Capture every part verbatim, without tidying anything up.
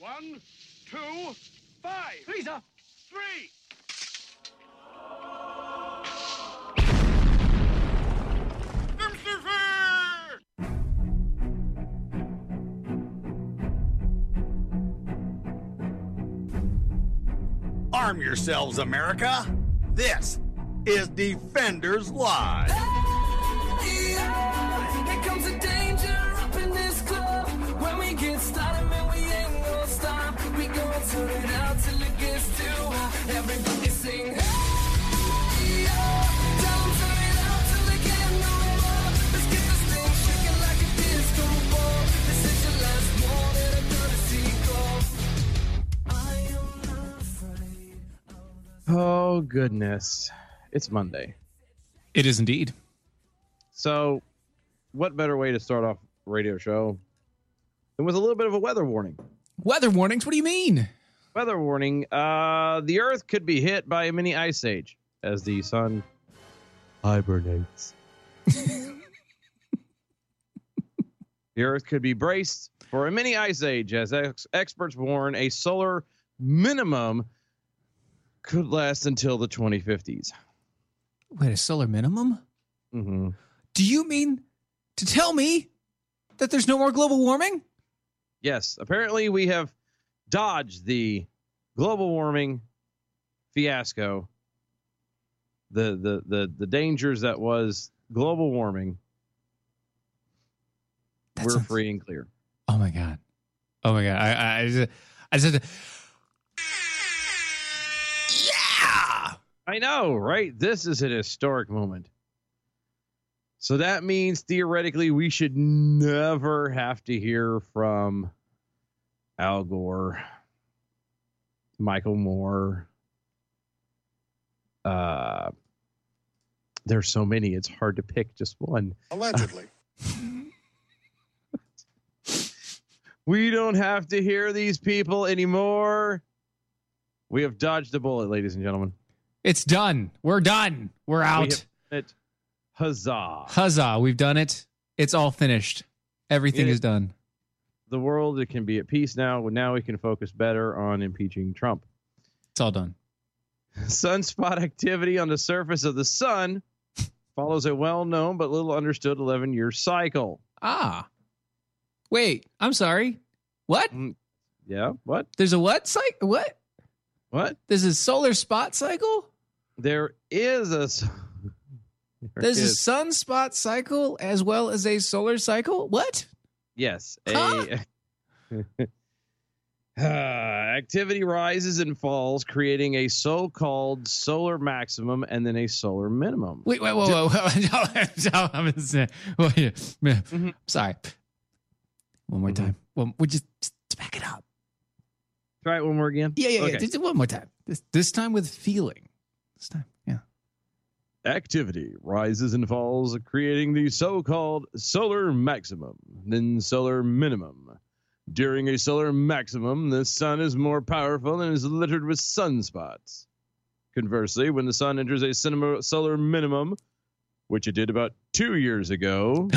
One, two, five. Lisa. Three. Arm yourselves, America. This is Defenders Live. Hey, yeah. Here comes the danger up in this club. When we get started, man, we ain't we gonna turn it out till it gets too hot. Everybody sing, hey, yo. Don't turn it out till it can't no more. Let's get this thing shaking like a disco ball. This is your last one and I'm gonna see gold. I am not afraid of the... Oh, goodness. It's Monday. It is indeed. So, what better way to start off a radio show than with a little bit of a weather warning. Weather warnings? What do you mean? Weather warning. Uh, the Earth could be hit by a mini ice age as the sun hibernates. The Earth could be braced for a mini ice age as ex- experts warn a solar minimum could last until the twenty fifties. Wait, a solar minimum? Mm-hmm. Do you mean to tell me that there's no more global warming? Yes, apparently we have dodged the global warming fiasco, the the the, the dangers that was global warming. That We're sounds... free and clear. Oh my god! Oh my god! I I, I just I just yeah! I know, right? This is an historic moment. So that means theoretically we should never have to hear from Al Gore, Michael Moore. Uh, there's so many, it's hard to pick just one. Allegedly. Uh, we don't have to hear these people anymore. We have dodged a bullet, ladies and gentlemen. It's done. We're done. We're out. We Huzzah. Huzzah. We've done it. It's all finished. Everything it, is done. The world, it can be at peace now. Now we can focus better on impeaching Trump. It's all done. Sunspot activity on the surface of the sun follows a well-known but little understood eleven-year cycle. Ah. Wait. I'm sorry. What? Mm, yeah. What? There's a what cycle? What? What? There's a solar spot cycle? There is a... There There's is. a sunspot cycle as well as a solar cycle? What? Yes. Huh? A, uh, activity rises and falls, creating a so-called solar maximum and then a solar minimum. Wait, wait, whoa, whoa, whoa. I'm mm-hmm. sorry. One more mm-hmm. time. Well, we just, just back it up. Try it one more again? Yeah, yeah, okay. yeah. Just one more time. This, this time with feeling. This time. activity rises and falls, creating the so-called solar maximum, then solar minimum. During a solar maximum, the sun is more powerful and is littered with sunspots. Conversely, when the sun enters a cinema solar minimum, which it did about two years ago,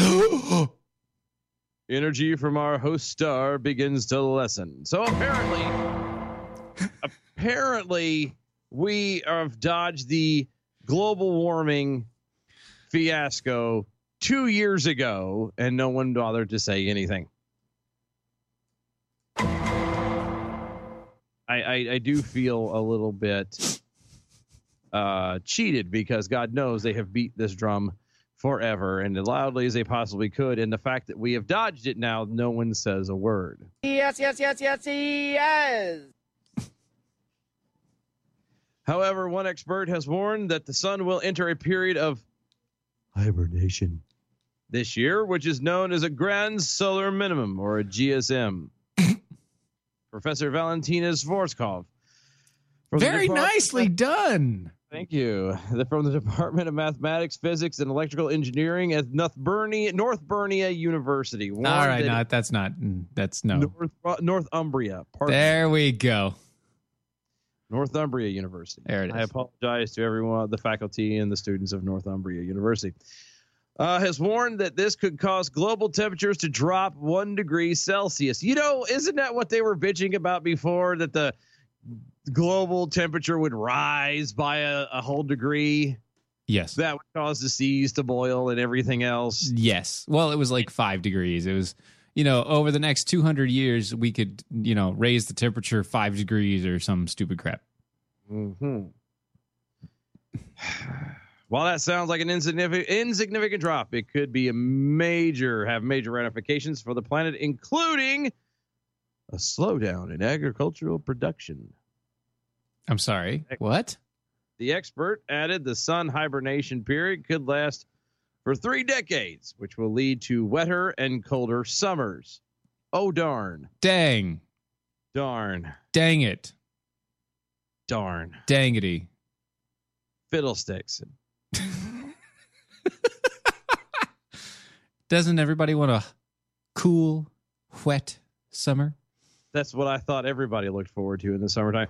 energy from our host star begins to lessen. So apparently, apparently, we have dodged the global warming fiasco two years ago, and no one bothered to say anything. I, I, I do feel a little bit uh, cheated because God knows they have beat this drum forever and as loudly as they possibly could. And the fact that we have dodged it now, no one says a word. Yes, yes, yes, yes, yes. However, one expert has warned that the sun will enter a period of hibernation this year, which is known as a grand solar minimum or a G S M. Professor Valentina Zharkova. Very nicely done. Thank you. The, from the Department of Mathematics, Physics, and Electrical Engineering at Northumbria, Northumbria University. All right, not that's not that's no North, Northumbria. There we go. Northumbria University. There it is. I apologize to everyone, the faculty and the students of Northumbria University. Uh, has warned that this could cause global temperatures to drop one degree Celsius. You know, isn't that what they were bitching about before, that the global temperature would rise by a, a whole degree? Yes. That would cause the seas to boil and everything else. Yes. Well, it was like five degrees. It was, you know, over the next two hundred years, we could, you know, raise the temperature five degrees or some stupid crap. Mm-hmm. While that sounds like an insignificant, insignificant drop, it could be a major, have major ramifications for the planet, including a slowdown in agricultural production. I'm sorry, what? The expert added the sun hibernation period could last for three decades, which will lead to wetter and colder summers. Oh, darn. Dang. Darn. Dang it. Darn. Dangity. Fiddlesticks. Doesn't everybody want a cool, wet summer? That's what I thought everybody looked forward to in the summertime.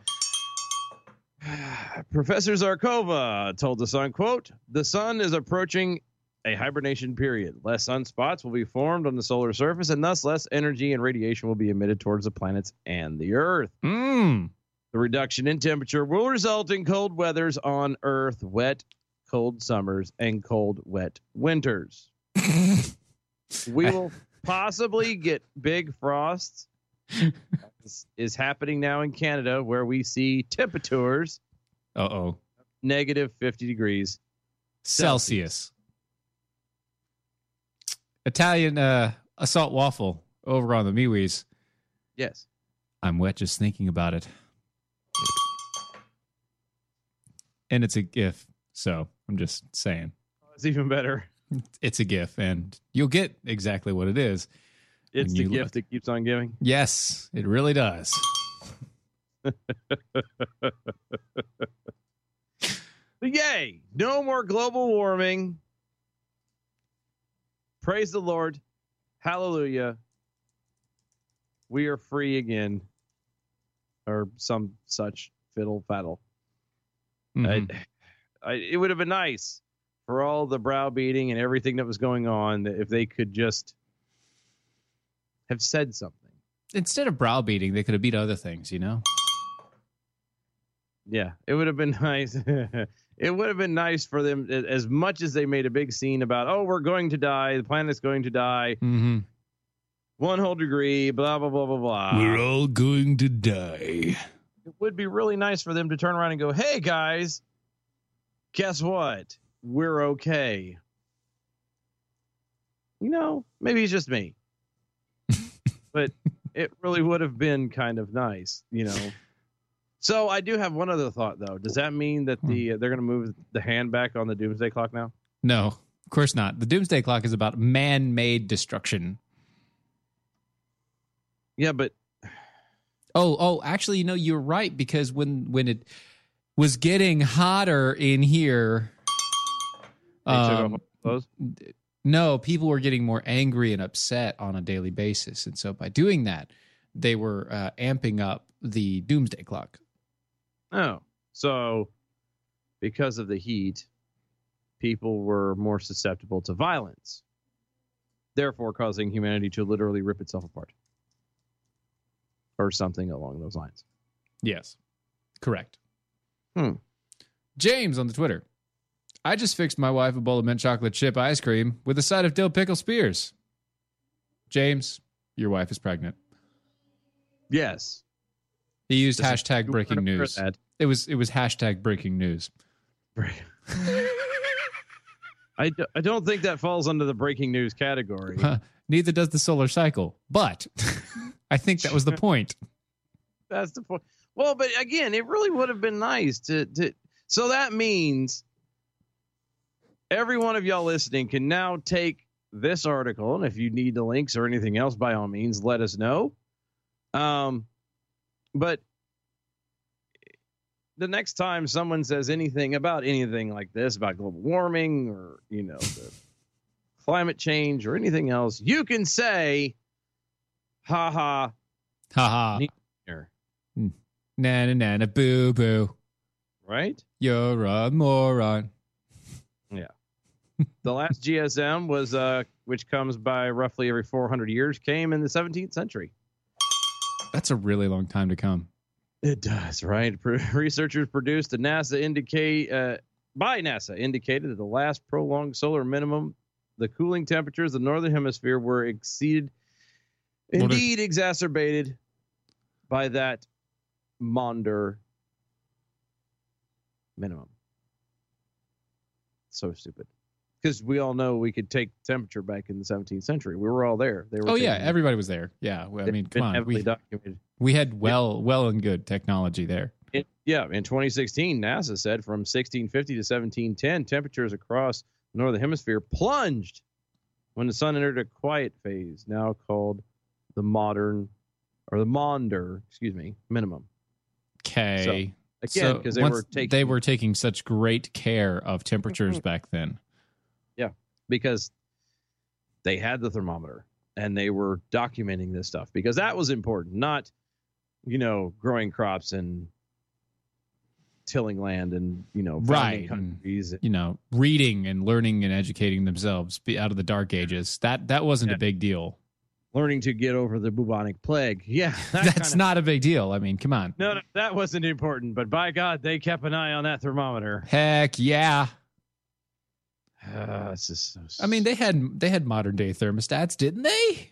Professor Zharkova told the Sun, quote, "The sun is approaching a hibernation period. Less sunspots will be formed on the solar surface, and thus less energy and radiation will be emitted towards the planets and the Earth. Mm. The reduction in temperature will result in cold weathers on Earth, wet, cold summers, and cold, wet winters." We will possibly get big frosts. This is happening now in Canada, where we see temperatures uh-oh negative fifty degrees Celsius. Celsius. Italian uh, assault waffle over on the Miwis. Yes. I'm wet just thinking about it. And it's a GIF, so I'm just saying. Oh, it's even better. It's a GIF, and you'll get exactly what it is. It's the GIF that keeps on giving. Yes, it really does. Yay! No more global warming. Praise the Lord. Hallelujah. We are free again. Or some such fiddle faddle. Mm-hmm. I, I, it would have been nice for all the browbeating and everything that was going on, if they could just have said something. Instead of browbeating, they could have beat other things, you know? Yeah, it would have been nice. It would have been nice for them, as much as they made a big scene about, oh, we're going to die, the planet's going to die, mm-hmm. one whole degree, blah, blah, blah, blah, blah. We're all going to die. It would be really nice for them to turn around and go, hey, guys, guess what? We're okay. You know, maybe it's just me. But it really would have been kind of nice, you know. So I do have one other thought, though. Does that mean that the uh, they're going to move the hand back on the doomsday clock now? No, of course not. The doomsday clock is about man-made destruction. Yeah, but... Oh, oh, actually, you know, you're right, because when, when it was getting hotter in here... Um, those? No, people were getting more angry and upset on a daily basis. And so by doing that, they were uh, amping up the doomsday clock. Oh, so because of the heat, people were more susceptible to violence, therefore causing humanity to literally rip itself apart or something along those lines. Yes, correct. Hmm. James on the Twitter. I just fixed my wife a bowl of mint chocolate chip ice cream with a side of dill pickle spears. James, your wife is pregnant. Yes. He used Does hashtag it, breaking news. That. It was it was hashtag breaking news. I, do, I don't think that falls under the breaking news category. Uh, neither does the solar cycle, but I think that was the point. That's the point. Well, but again, it really would have been nice to, to so that means every one of y'all listening can now take this article, and if you need the links or anything else, by all means, let us know. Um, but the next time someone says anything about anything like this, about global warming or, you know, the climate change or anything else, you can say, ha ha, ha ha, na na na na boo boo. Right? You're a moron. Yeah. The last G S M was, uh, which comes by roughly every four hundred years, came in the seventeenth century. That's a really long time to come. It does, right? Researchers produced the NASA indicate uh, by NASA indicated that the last prolonged solar minimum, the cooling temperatures of the northern hemisphere were exceeded, indeed is- exacerbated by that Maunder minimum. So stupid, because we all know we could take temperature back in the seventeenth century. We were all there. They were. Oh yeah, everybody was there. Yeah, well, I mean, come on, we, we had well, yeah. well and good technology there. It, yeah, in twenty sixteen, NASA said from sixteen fifty to seventeen ten, temperatures across the northern hemisphere plunged when the sun entered a quiet phase, now called the modern or the Maunder, excuse me, minimum. Okay. So, Again, because so they were taking they were taking such great care of temperatures back then. Yeah, because they had the thermometer and they were documenting this stuff because that was important. Not, you know, growing crops and tilling land and, you know, right, countries. And, you know, reading and learning and educating themselves out of the dark ages. That that wasn't yeah. a big deal. Learning to get over the bubonic plague. Yeah. That That's kind of, not a big deal. I mean, come on. No, no, that wasn't important, but by God, they kept an eye on that thermometer. Heck yeah. Uh, it's just so I mean, they had they had modern day thermostats, didn't they?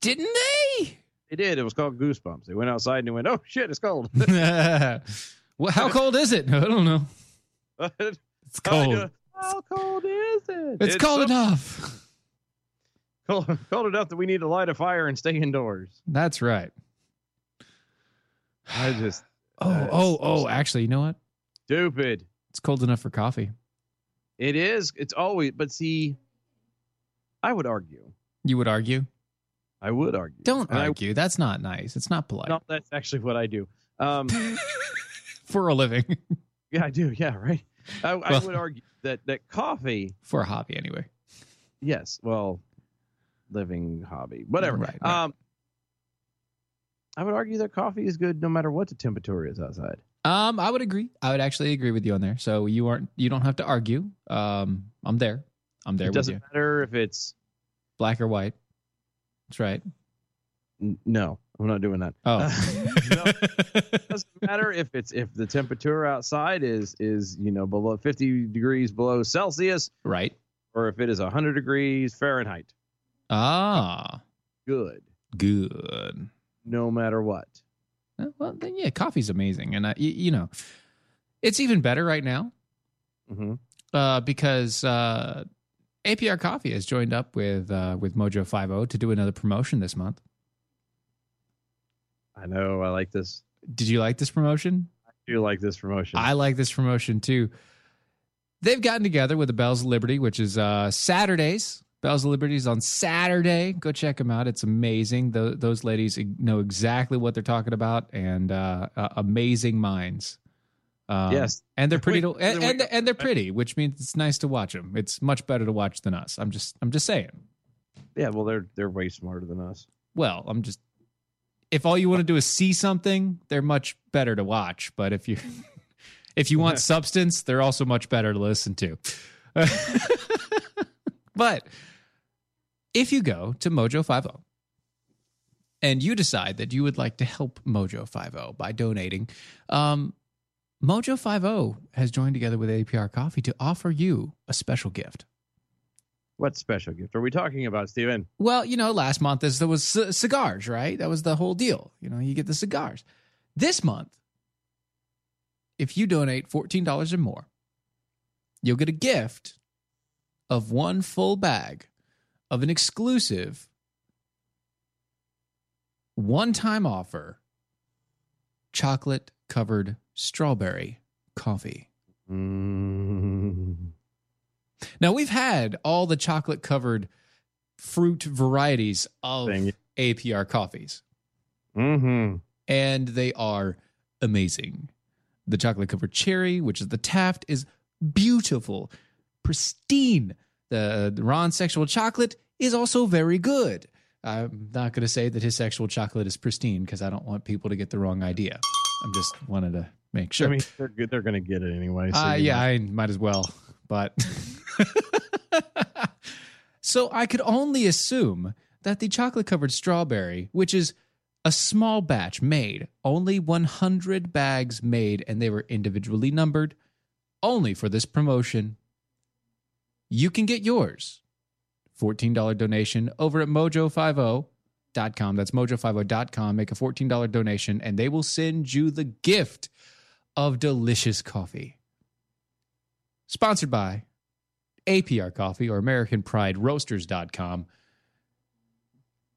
Didn't they? They did. It was called Goosebumps. They went outside and they went, oh shit, it's cold. Well, how cold is it? I don't know. It's cold. How cold is it? It's, it's cold so- enough. Cold, cold enough that we need to light a fire and stay indoors. That's right. I just... oh, uh, oh, oh, actually, you know what? Stupid. It's cold enough for coffee. It is. It's always... But see, I would argue. You would argue? I would argue. Don't and argue. I, that's not nice. It's not polite. No, that's actually what I do. Um, for a living. Yeah, I do. Yeah, right? I, well, I would argue that, that coffee... For a hobby, anyway. Yes, well... living hobby, whatever. Right, right. Um, I would argue that coffee is good no matter what the temperature is outside. Um, I would agree. I would actually agree with you on there. So you aren't, you don't have to argue. Um, I'm there. I'm there. It with doesn't you. matter if it's black or white. That's right. N- no, I'm not doing that. Oh, no, it doesn't matter if it's if the temperature outside is is you know below fifty degrees below Celsius, right? Or if it is one hundred degrees Fahrenheit. Ah, good, good. No matter what. Well, then yeah, coffee's amazing, and I, you, you know, it's even better right now mm-hmm. uh, because uh, A P R Coffee has joined up with uh, with Mojo Five O to do another promotion this month. I know, I like this. Did you like this promotion? I do like this promotion. I like this promotion too. They've gotten together with the Bells of Liberty, which is uh, Saturdays. Bells of Liberty is on Saturday. Go check them out. It's amazing. The, those ladies know exactly what they're talking about and uh, uh, amazing minds. Um, yes, and they're pretty. Wait, to, and, and and they're pretty, which means it's nice to watch them. It's much better to watch than us. I'm just, I'm just saying. Yeah, well, they're they're way smarter than us. Well, I'm just. If all you want to do is see something, they're much better to watch. But if you, if you want substance, they're also much better to listen to. But if you go to Mojo Five O, and you decide that you would like to help Mojo Five O by donating, um. Mojo Five O has joined together with A P R Coffee to offer you a special gift. What special gift are we talking about, Steven? Well, you know, last month there was c- cigars, right? That was the whole deal. You know, you get the cigars. This month, if you donate fourteen dollars or more, you'll get a gift of one full bag of an exclusive one-time offer chocolate-covered strawberry coffee. Mm. Now, we've had all the chocolate covered fruit varieties of A P R coffees. Mm-hmm. And they are amazing. The chocolate covered cherry, which is the Taft, is beautiful, pristine. The, the Ron's sexual chocolate is also very good. I'm not going to say that his sexual chocolate is pristine because I don't want people to get the wrong idea. I'm just wanted to make sure. I mean, they're good. They're going to get it anyway. So uh, yeah, might. I might as well. But so I could only assume that the chocolate covered strawberry, which is a small batch made, only one hundred bags made, and they were individually numbered only for this promotion. You can get yours. fourteen dollars donation over at mojo five o dot com. That's mojo five o dot com. Make a fourteen dollars donation, and they will send you the gift of delicious coffee. Sponsored by A P R Coffee or American Pride Roasters dot com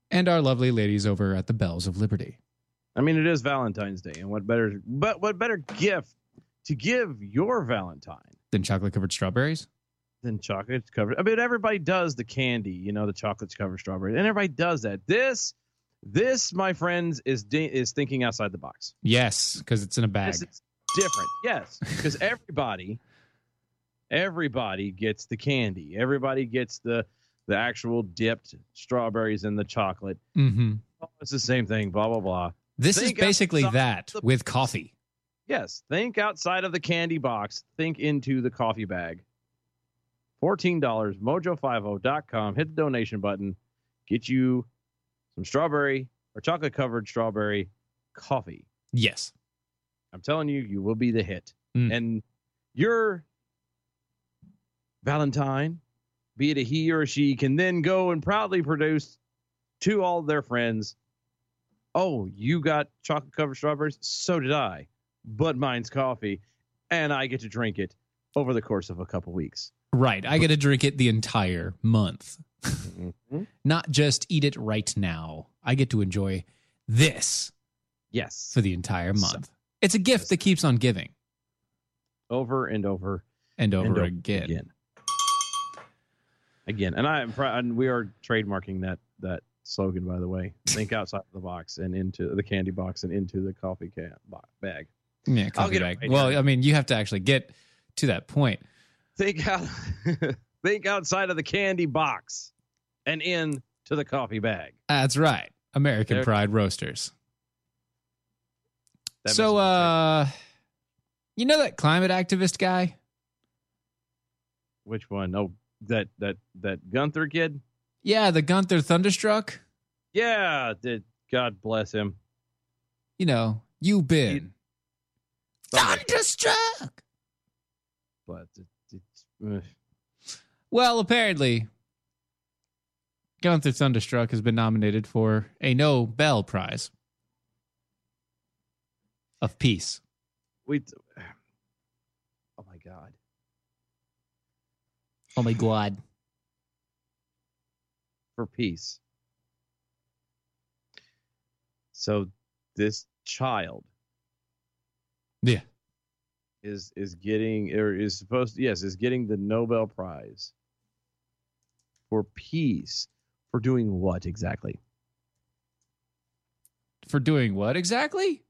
and our lovely ladies over at the Bells of Liberty. I mean, it is Valentine's Day, and what better but what better gift to give your Valentine than chocolate covered strawberries? Than chocolate covered. I mean, everybody does the candy, you know, the chocolates covered strawberry, and everybody does that. This, this, my friends, is de- is thinking outside the box. Yes, because it's in a bag. This is different. Yes, because everybody, everybody gets the candy. Everybody gets the the actual dipped strawberries in the chocolate. Mm-hmm. Oh, it's the same thing. Blah blah blah. This think is basically that the- with coffee. Yes, think outside of the candy box. Think into the coffee bag. fourteen dollars, mojo five o dot com. Hit the donation button. Get you some strawberry or chocolate-covered strawberry coffee. Yes. I'm telling you, you will be the hit. Mm. And your Valentine, be it a he or a she, can then go and proudly produce to all their friends, oh, you got chocolate-covered strawberries? So did I. But mine's coffee, and I get to drink it over the course of a couple weeks. Right. I get to drink it the entire month. Mm-hmm. Not just eat it right now. I get to enjoy this. Yes. For the entire month. So, it's a gift yes. that keeps on giving. Over and over. And over, and over again. again. Again. And I am pr- and we are trademarking that that slogan, by the way. Think outside the box and into the candy box and into the coffee can bag. Yeah, coffee bag. Right well, now. I mean, you have to actually get to that point. Think out, think outside of the candy box and in to the coffee bag. That's right. American there. Pride Roasters. That so, uh, you know that climate activist guy? Which one? Oh, that, that, that Gunther kid? Yeah, the Gunther Thunderstruck. Yeah, the, God bless him. You know, you've been he, Thunderstruck! But... Well, apparently, Gunther Thunderstruck has been nominated for a Nobel Prize of Peace. We, oh my God! Oh my God! For peace. So this child, yeah. Is is getting or is supposed to, yes, is getting the Nobel Prize for peace for doing what exactly? For doing what exactly?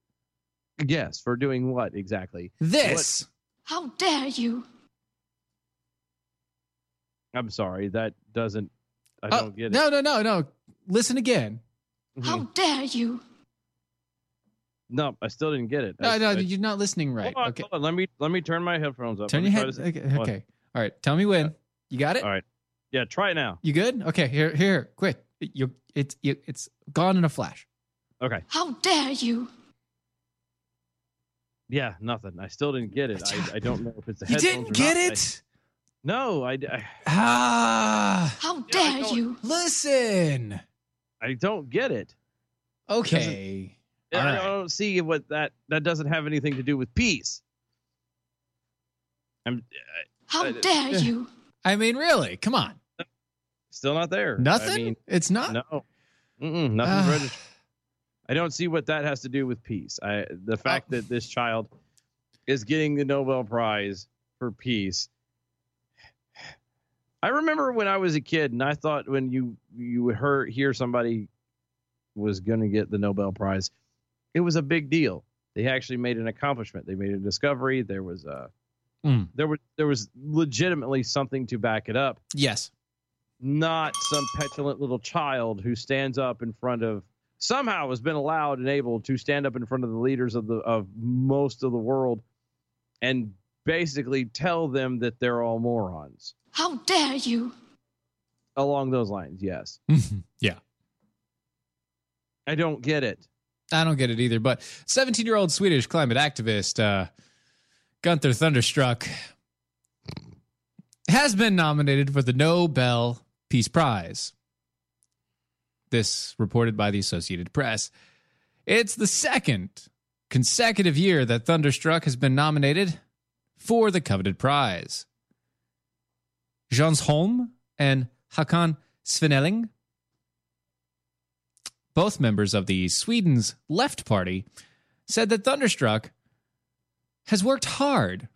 Yes, for doing what exactly? This. What? How dare you? I'm sorry, that doesn't... I oh, don't get it. No, no, no, no. Listen again. Mm-hmm. How dare you? No, I still didn't get it. No, I, no, I, you're not listening right. Hold on, okay. hold on. Let me let me turn my headphones up. Turn your head. Okay, okay. All right. Tell me when. Yeah. You got it? All right. Yeah, try it now. You good? Okay, here, here, quick. You, it's, you, it's gone in a flash. Okay. How dare you? Yeah, nothing. I still didn't get it. I, I don't know if it's the headphones. You didn't get not. it? I, no, I, I. Ah! How dare yeah, you? Listen. I don't get it. Okay. It I, right. I don't see what that that doesn't have anything to do with peace. I'm. I, How I, dare yeah. you? I mean, really? Come on. Still not there. Nothing. I mean, it's not. No. Mm-mm, nothing uh, registered. I don't see what that has to do with peace. I the fact oh. that this child is getting the Nobel Prize for peace. I remember when I was a kid, and I thought when you you heard hear somebody was going to get the Nobel Prize, it was a big deal. They actually made an accomplishment. They made a discovery. There was a mm. there was there was legitimately something to back it up. Yes, not some petulant little child who stands up in front of somehow has been allowed and able to stand up in front of the leaders of the of most of the world and basically tell them that they're all morons. How dare you? Along those lines, yes. Yeah. I don't get it. I don't get it either, but seventeen-year-old Swedish climate activist uh, Gunther Thunderstruck has been nominated for the Nobel Peace Prize. This reported by the Associated Press. It's the second consecutive year that Thunderstruck has been nominated for the coveted prize. Jens Holm and Hakan Svenelling, both members of the Sweden's Left Party, said that Thunderstruck has worked hard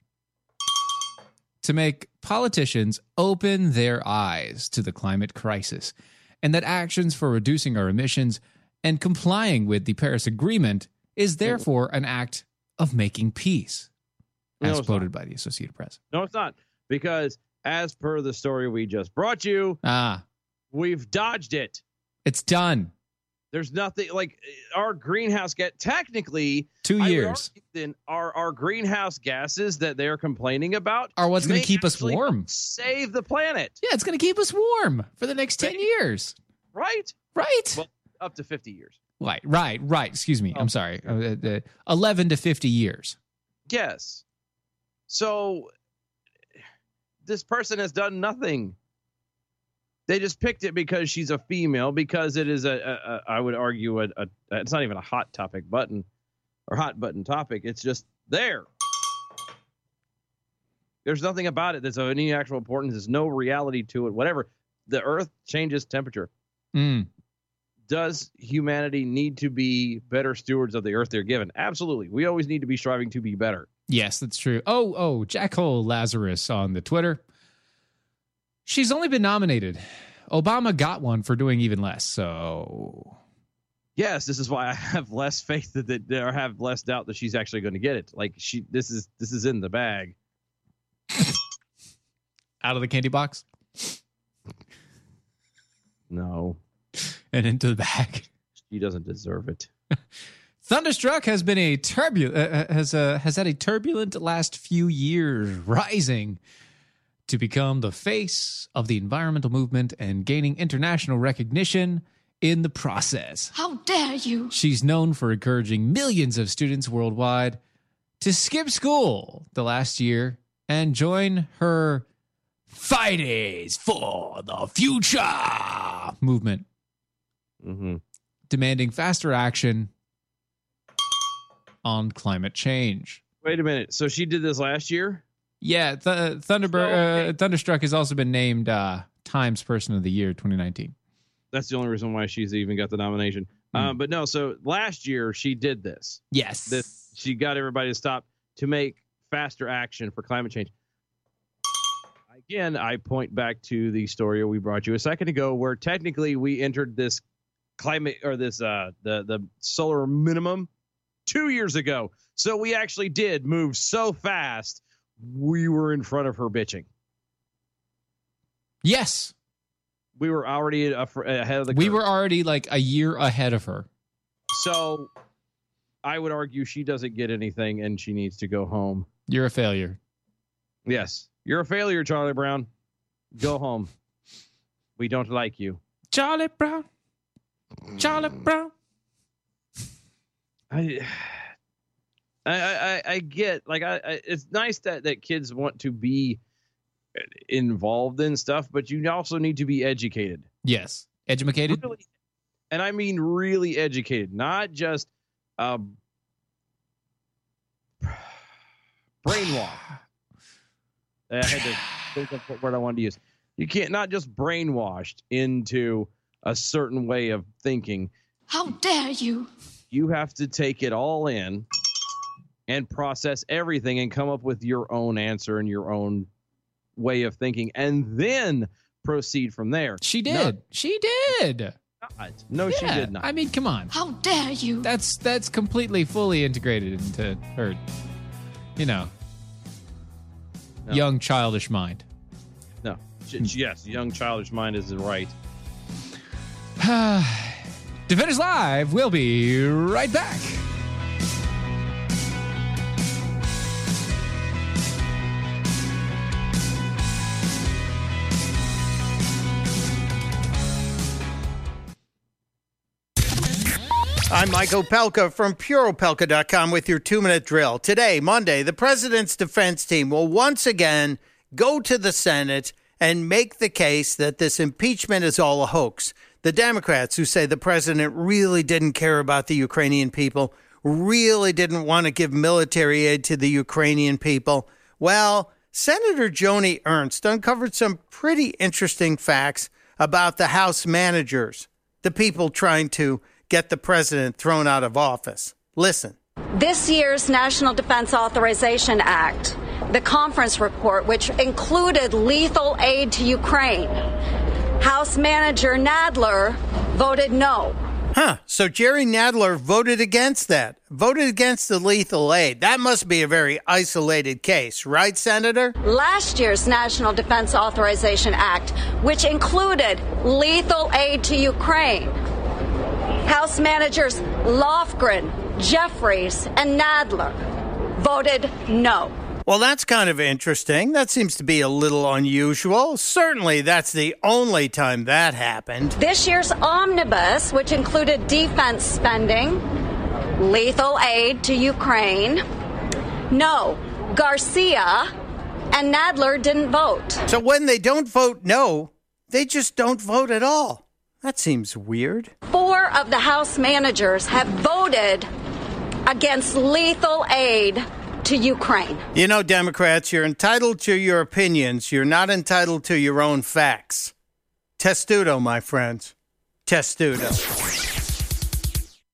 to make politicians open their eyes to the climate crisis, and that actions for reducing our emissions and complying with the Paris Agreement is therefore an act of making peace, as no, quoted not. by the Associated Press. No, it's not, because... as per the story we just brought you, ah. we've dodged it. It's done. There's nothing like our greenhouse gas. Technically, two years. Then our our greenhouse gases that they're complaining about are what's going to keep us warm. Save the planet. Yeah, it's going to keep us warm for the next ten years. Right. Right. Well, up to fifty years. Right. Right. Right. Excuse me. Oh, I'm sorry. Uh, uh, Eleven to fifty years. Yes. So. This person has done nothing. They just picked it because she's a female, because it is a, a, a I would argue, a, a it's not even a hot topic button or hot button topic. It's just there. There's nothing about it that's of any actual importance. There's no reality to it. Whatever. The earth changes temperature. Mm. Does humanity need to be better stewards of the earth they're given? Absolutely. We always need to be striving to be better. Yes, that's true. Oh, oh, Jackhole Lazarus on the Twitter. She's only been nominated. Obama got one for doing even less. So, yes, this is why I have less faith that, that or have less doubt that she's actually going to get it. Like she, this is this is in the bag, out of the candy box. No, and into the bag. She doesn't deserve it. Thunderstruck has been a turbul- uh, has uh, has had a turbulent last few years, rising to become the face of the environmental movement and gaining international recognition in the process. How dare you? She's known for encouraging millions of students worldwide to skip school the last year and join her Fridays for the Future movement, mm-hmm. demanding faster action on climate change. Wait a minute. So she did this last year? Yeah. Th- Thunderbird, oh, okay. uh, Thunderstruck has also been named uh, Times Person of the Year twenty nineteen. That's the only reason why she's even got the nomination. Mm. Um, but no, so last year she did this. Yes. This, she got everybody to stop to make faster action for climate change. Again, I point back to the story we brought you a second ago where technically we entered this climate or this uh, the the solar minimum two years ago. So we actually did move so fast, we were in front of her bitching. Yes. We were already ahead of the curve. We were already like a year ahead of her. So I would argue she doesn't get anything and she needs to go home. You're a failure. Yes. You're a failure, Charlie Brown. Go home. We don't like you. Charlie Brown. Charlie Brown. I I I, I get like I, I it's nice that, that kids want to be involved in stuff, but you also need to be educated. Yes. Edumacated. Really, and I mean really educated, not just um brainwashed. I had to think of what word I wanted to use. You can't not just brainwashed into a certain way of thinking. How dare you? You have to take it all in and process everything and come up with your own answer and your own way of thinking and then proceed from there. She did. Not, she did. Not. No, yeah. She did not. I mean, come on. How dare you? That's that's completely fully integrated into her, you know, no. young childish mind. No. Yes, young childish mind is right. Defenders Live, we'll be right back. I'm Michael Palka from Puro Palka dot com with your two-minute drill. Today, Monday, the president's defense team will once again go to the Senate and make the case that this impeachment is all a hoax. The Democrats, who say the president really didn't care about the Ukrainian people, really didn't want to give military aid to the Ukrainian people. Well, Senator Joni Ernst uncovered some pretty interesting facts about the House managers, the people trying to get the president thrown out of office. Listen. This year's National Defense Authorization Act, the conference report, which included lethal aid to Ukraine, House Manager Nadler voted no. Huh. So Jerry Nadler voted against that, voted against the lethal aid. That must be a very isolated case, right, Senator? Last year's National Defense Authorization Act, which included lethal aid to Ukraine, House Managers Lofgren, Jeffries, and Nadler voted no. Well, that's kind of interesting. That seems to be a little unusual. Certainly, that's the only time that happened. This year's omnibus, which included defense spending, lethal aid to Ukraine, no, Garcia, and Nadler didn't vote. So when they don't vote no, they just don't vote at all. That seems weird. Four of the House managers have voted against lethal aid to Ukraine. You know, Democrats, you're entitled to your opinions. You're not entitled to your own facts. Testudo, my friends. Testudo.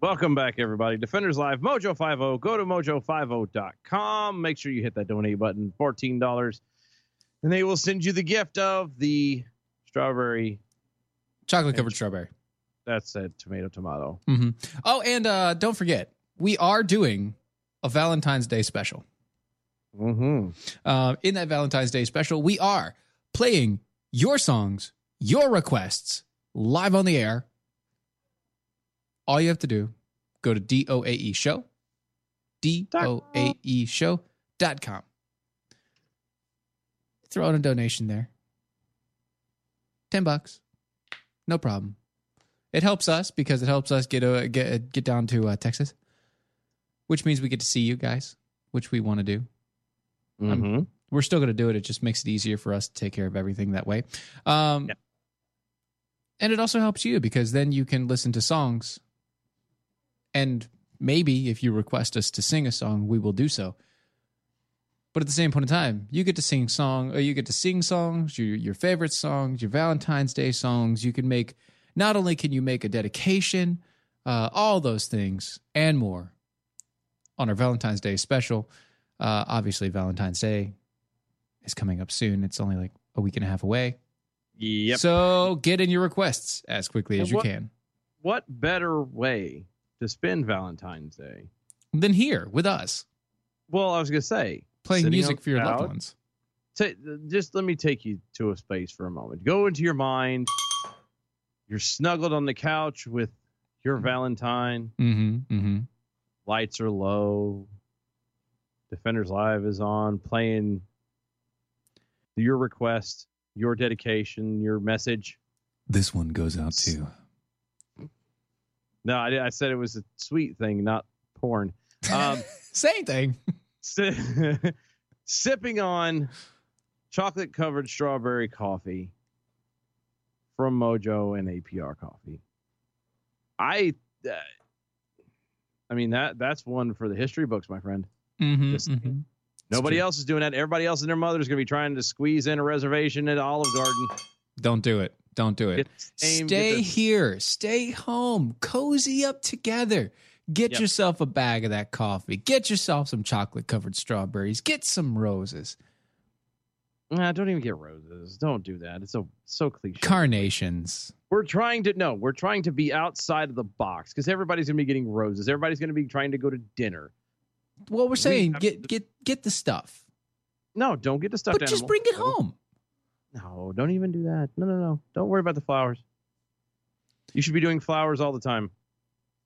Welcome back, everybody. Defenders Live, Mojo Five O. Go to Mojo Five O dot com. Make sure you hit that donate button, fourteen dollars. And they will send you the gift of the strawberry. Chocolate covered strawberry. That's it. Tomato, tomato. Mm-hmm. Oh, and uh, don't forget, we are doing a Valentine's Day special. Mm-hmm. Uh, in that Valentine's Day special, we are playing your songs, your requests, live on the air. All you have to do, go to D O A E Show, D O A E Show dot com. Throw in a donation there. ten bucks. No problem. It helps us because it helps us get uh, get, get down to uh, Texas, which means we get to see you guys, which we want to do. Mm-hmm. We're still going to do it. It just makes it easier for us to take care of everything that way. Um, yeah. And it also helps you because then you can listen to songs. And maybe if you request us to sing a song, we will do so. But at the same point in time, you get to sing song, or you get to sing songs, your, your favorite songs, your Valentine's Day songs. You can make, not only can you make a dedication, uh, all those things and more on our Valentine's Day special. Uh, obviously, Valentine's Day is coming up soon. It's only like a week and a half away. Yep. So get in your requests as quickly and as you what, can. What better way to spend Valentine's Day than here with us? Well, I was going to say, playing music for your loved ones. T- just let me take you to a space for a moment. Go into your mind. You're snuggled on the couch with your Valentine. Mm-hmm, mm-hmm. Lights are low. Defenders Live is on, playing your request, your dedication, your message. This one goes out to... No, I, I said it was a sweet thing, not porn. Um, Same thing. Si- sipping on chocolate-covered strawberry coffee from Mojo and A P R Coffee. I, uh, I mean, that that's one for the history books, my friend. Mm-hmm, Just, mm-hmm. Nobody else is doing that. Everybody else and their mother is going to be trying to squeeze in a reservation at Olive Garden. Don't do it. Don't do it. Same, Stay here. Stay home. Cozy up together. Get yep. yourself a bag of that coffee. Get yourself some chocolate-covered strawberries. Get some roses. Nah, don't even get roses. Don't do that. It's so, so cliche. Carnations. We're trying to, no, we're trying to be outside of the box because everybody's going to be getting roses. Everybody's going to be trying to go to dinner. Well, we're saying we get, to, get, get the stuff. No, don't get the stuffed but animal. Just bring it home. No, don't even do that. No, no, no. Don't worry about the flowers. You should be doing flowers all the time,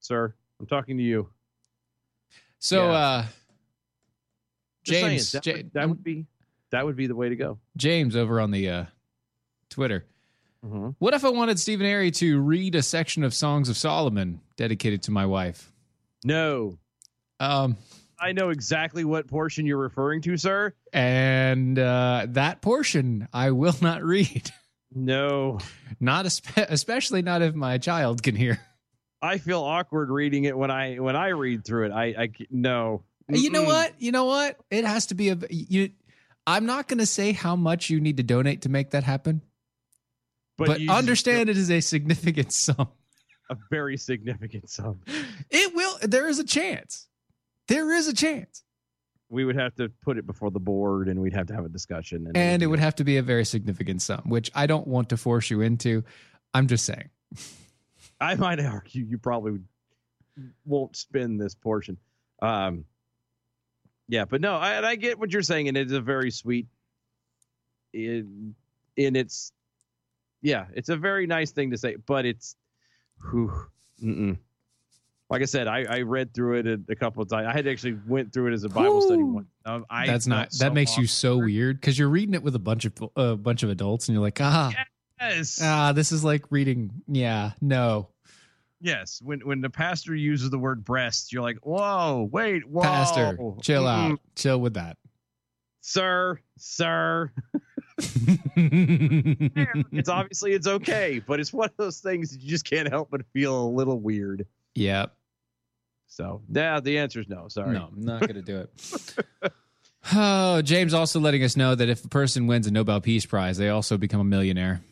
sir. I'm talking to you. So, yeah. uh, James, saying, that, J- would, that would be that would be the way to go. James over on the uh, Twitter. Mm-hmm. What if I wanted Stephen Airy to read a section of Songs of Solomon dedicated to my wife? No. Um. I know exactly what portion you're referring to, sir. And uh, that portion I will not read. No. Not espe- especially not if my child can hear. I feel awkward reading it when I when I read through it. I, I no. Mm-mm. You know what? You know what? It has to be a you I'm not going to say how much you need to donate to make that happen. But, but understand just, it is a significant sum. A very significant sum. It will there is a chance. There is a chance. We would have to put it before the board and we'd have to have a discussion. And, and it would have to be a very significant sum, which I don't want to force you into. I'm just saying. I might argue you probably won't spend this portion. Um, yeah, but no, I, I get what you're saying. And it's a very sweet. In, in it's, yeah, it's a very nice thing to say, but it's, whew, mm-mm. Like I said, I, I read through it a, a couple of times. I had actually went through it as a Bible Ooh, study once. Um, I that's not so that makes awkward. You so weird because you're reading it with a bunch of a uh, bunch of adults, and you're like, ah, yes. ah, this is like reading. Yeah, no, yes. When when the pastor uses the word breast, you're like, whoa, wait, whoa, pastor, chill mm-hmm. out, chill with that, sir, sir. It's obviously it's okay, but it's one of those things that you just can't help but feel a little weird. Yeah. So, yeah, the answer is no. Sorry. No, I'm not going to do it. Oh, James also letting us know that if a person wins a Nobel Peace Prize, they also become a millionaire.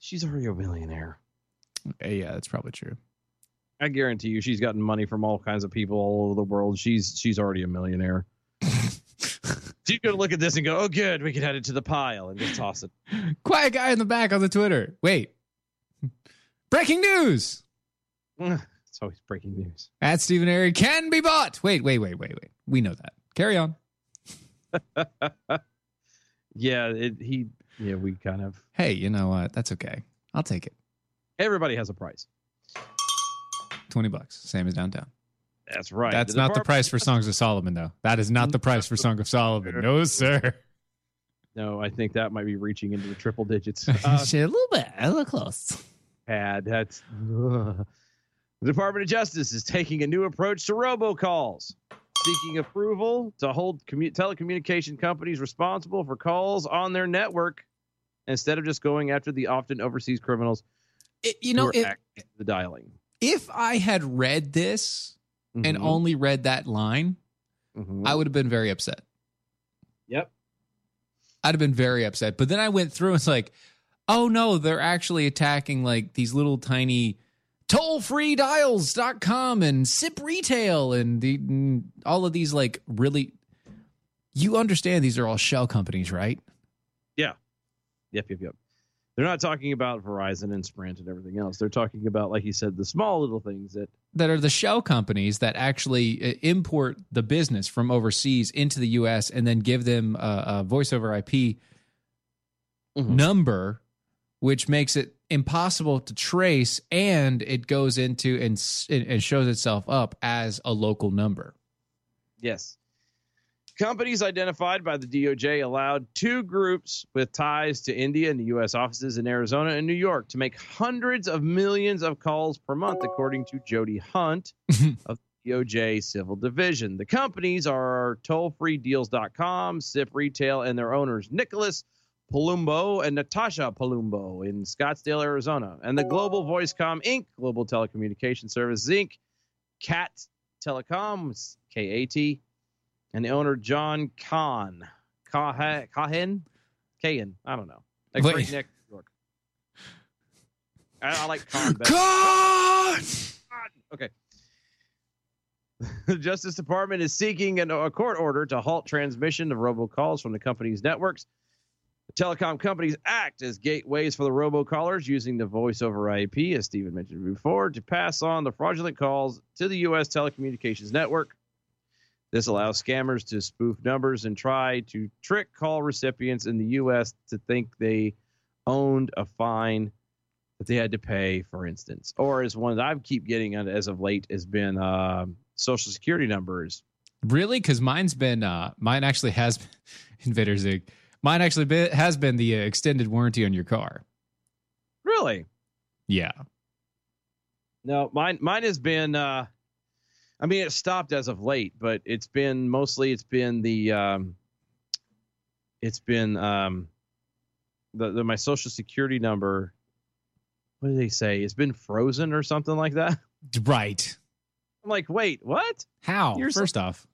She's already a millionaire. Okay, yeah, that's probably true. I guarantee you she's gotten money from all kinds of people all over the world. She's she's already a millionaire. She's going to look at this and go, oh, good, we can head it to the pile and just toss it. Quiet guy in the back on the Twitter. Wait. Breaking news. It's always breaking news. At Stephen Airy can be bought. Wait, wait, wait, wait, wait. We know that. Carry on. yeah, it, he. Yeah, we kind of. Hey, you know what? That's okay. I'll take it. Everybody has a price. Twenty bucks, same as downtown. That's right. That's the not the price for Songs of Solomon, though. That is not the price for Song of Solomon. No, sir. No, I think that might be reaching into the triple digits. Uh, a little bit. A little close. Had that's ugh. The Department of Justice is taking a new approach to robocalls. seeking approval to hold commu- telecommunication companies responsible for calls on their network instead of just going after the often overseas criminals it, you know, who are if, the dialing. If I had read this mm-hmm. and only read that line, mm-hmm. I would have been very upset. Yep. I'd have been very upset. But then I went through and it's like, oh, no, they're actually attacking like these little tiny toll free deals dot com and S I P Retail and, the, and all of these like really – you understand these are all shell companies, right? Yeah. Yep, yep, yep. They're not talking about Verizon and Sprint and everything else. They're talking about, like you said, the small little things that – that are the shell companies that actually import the business from overseas into the U S and then give them a, a voice over I P mm-hmm. number, which makes it impossible to trace, and it goes into and and shows itself up as a local number. Yes. Companies identified by the D O J allowed two groups with ties to India and the U S offices in Arizona and New York to make hundreds of millions of calls per month, according to Jody Hunt of the D O J Civil Division. The companies are toll free deals dot com, S I P Retail, and their owners, Nicholas Palumbo and Natasha Palumbo in Scottsdale, Arizona, and the Global Voicecom Incorporated, Global Telecommunication Service Incorporated, Cat Telecoms, K A T, and the owner, John Kahn. Cahan? Cahan? I don't know. Like right next to New York. I, I like Kahn better. Kahn! Okay. The Justice Department is seeking an, a court order to halt transmission of robocalls from the company's networks. The telecom companies act as gateways for the robocallers using the voice over I P, as Stephen mentioned before, to pass on the fraudulent calls to the U S telecommunications network. This allows scammers to spoof numbers and try to trick call recipients in the U S to think they owned a fine that they had to pay, for instance. Or as one that I keep getting as of late has been uh, Social Security numbers. Really? Because mine's been, uh, mine actually has been, Invader Zig, mine actually been, has been the extended warranty on your car. Really? Yeah. No, mine, mine has been... Uh, I mean, it stopped as of late, but it's been mostly it's been the um, it's been um, the, the my Social Security number. What do they say? It's been frozen or something like that. Right. I'm like, wait, what? How? You're First so- off,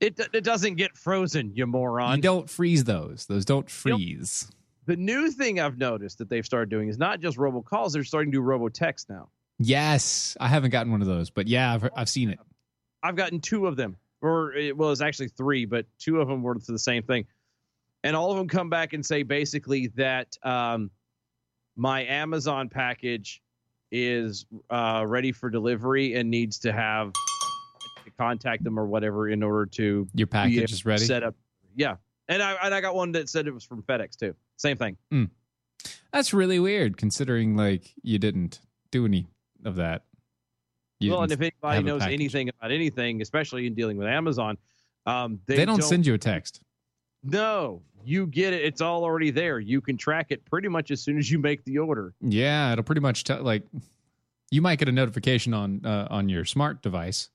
it it doesn't get frozen, you moron. You don't freeze those. Those don't freeze. Yep. The new thing I've noticed that they've started doing is not just robocalls. They're starting to do robotext now. Yes, I haven't gotten one of those, but yeah, I've I've seen it. I've gotten two of them, or it, well, it's actually three, but two of them were for the same thing. And all of them come back and say basically that um, my Amazon package is uh, ready for delivery and needs to have to contact them or whatever in order to your package is ready. Set up, yeah. And I and I got one that said it was from FedEx too. Same thing. Mm. That's really weird, considering like you didn't do any of that. You well, and if anybody knows package. anything about anything, especially in dealing with Amazon, um, they, they don't, don't send you a text. No, you get it. It's all already there. You can track it pretty much as soon as you make the order. Yeah, it'll pretty much tell. Like, you might get a notification on uh, on your smart device.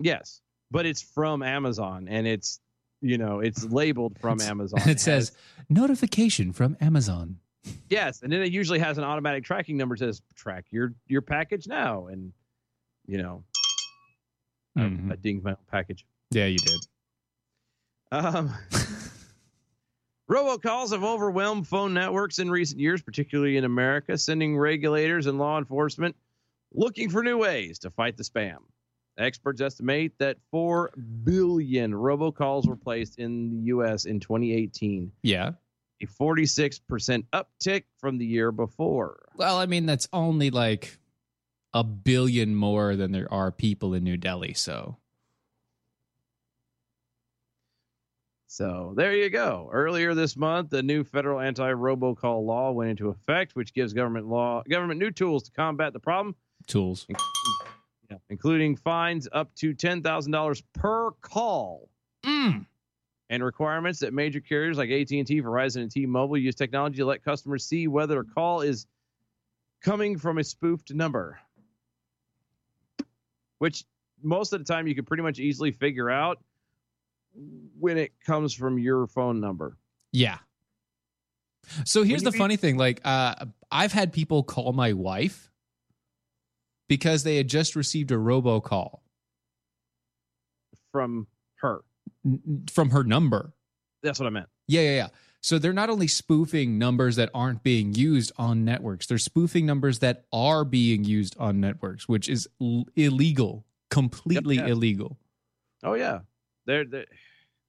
Yes, but it's from Amazon, and it's you know it's labeled from it's, Amazon. And it says notification from Amazon. Yes, and then it usually has an automatic tracking number that says track your your package now, and you know, mm-hmm. I, I dinged my own package. Yeah, you did. Um, robocalls have overwhelmed phone networks in recent years, particularly in America, sending regulators and law enforcement looking for new ways to fight the spam. Experts estimate that four billion robocalls were placed in the U S in twenty eighteen. Yeah. A forty-six percent uptick from the year before. Well, I mean, that's only like a billion more than there are people in New Delhi. So, so there you go. Earlier this month, the new federal anti-robocall law went into effect, which gives government law government new tools to combat the problem. Tools, including, yeah, including fines up to ten thousand dollars per call. Mm. And requirements that major carriers like A T and T, Verizon, and T-Mobile use technology to let customers see whether a call is coming from a spoofed number. Which most of the time you can pretty much easily figure out when it comes from your phone number. Yeah. So here's the mean- funny thing. Like, uh, I've had people call my wife because they had just received a robocall from her, from her number. That's what I meant. Yeah, yeah, yeah. So they're not only spoofing numbers that aren't being used on networks, they're spoofing numbers that are being used on networks, which is l- illegal, completely yep, yeah. illegal. Oh, yeah. They're, they're,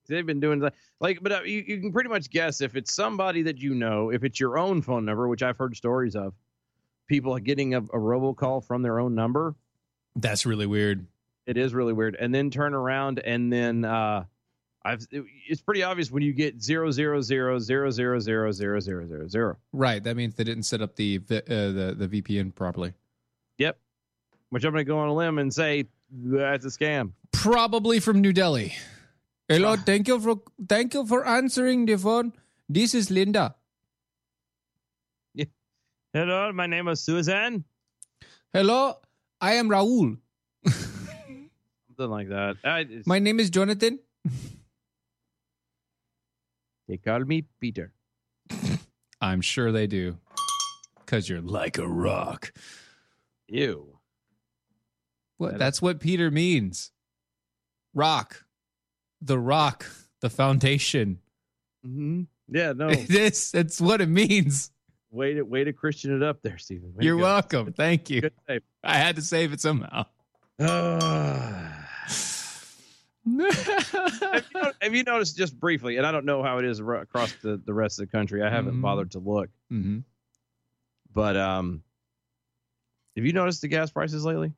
they've been doing that. Like, but uh, you, you can pretty much guess if it's somebody that you know, if it's your own phone number, which I've heard stories of, people getting a, a robocall from their own number. That's really weird. It is really weird. And then turn around and then... Uh, I've, it's pretty obvious when you get zero zero zero zero zero zero zero zero zero zero. Right. That means they didn't set up the uh, the the V P N properly. Yep. Which I'm going to go on a limb and say that's a scam. Probably from New Delhi. Hello. Uh, thank you for thank you for answering the phone. This is Linda. Yeah. Hello. My name is Susan. Hello. I am Raul. Something like that. I, my name is Jonathan. They call me Peter. I'm sure they do. Because you're like a rock. Ew. What? That's what Peter means. Rock. The rock. The foundation. Mm-hmm. Yeah, no. It's, it's what it means. Way to, way to Christian it up there, Stephen. Way you're welcome. Thank you. I had to save it somehow. have, you, have you noticed just briefly, and I don't know how it is across the, the rest of the country. I haven't mm-hmm. bothered to look, mm-hmm. but um, have you noticed the gas prices lately?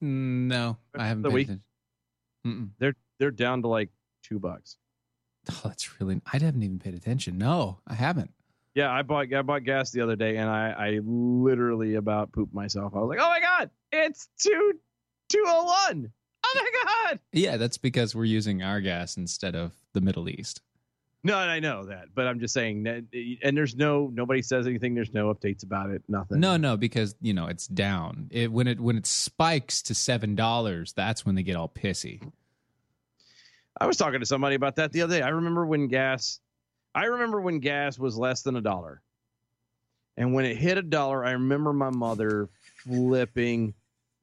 No, I haven't. The week they're they're down to like two bucks. Oh, that's really. I haven't even paid attention. No, I haven't. Yeah, I bought I bought gas the other day, and I, I literally about pooped myself. I was like, oh my god, it's two two oh one. Oh my god! Yeah, that's because we're using our gas instead of the Middle East. No, and I know that, but I'm just saying that, and there's no nobody says anything. There's no updates about it. Nothing. No, no, because you know it's down. It when it when it spikes to seven dollars, that's when they get all pissy. I was talking to somebody about that the other day. I remember when gas, I remember when gas was less than a dollar, and when it hit a dollar, I remember my mother flipping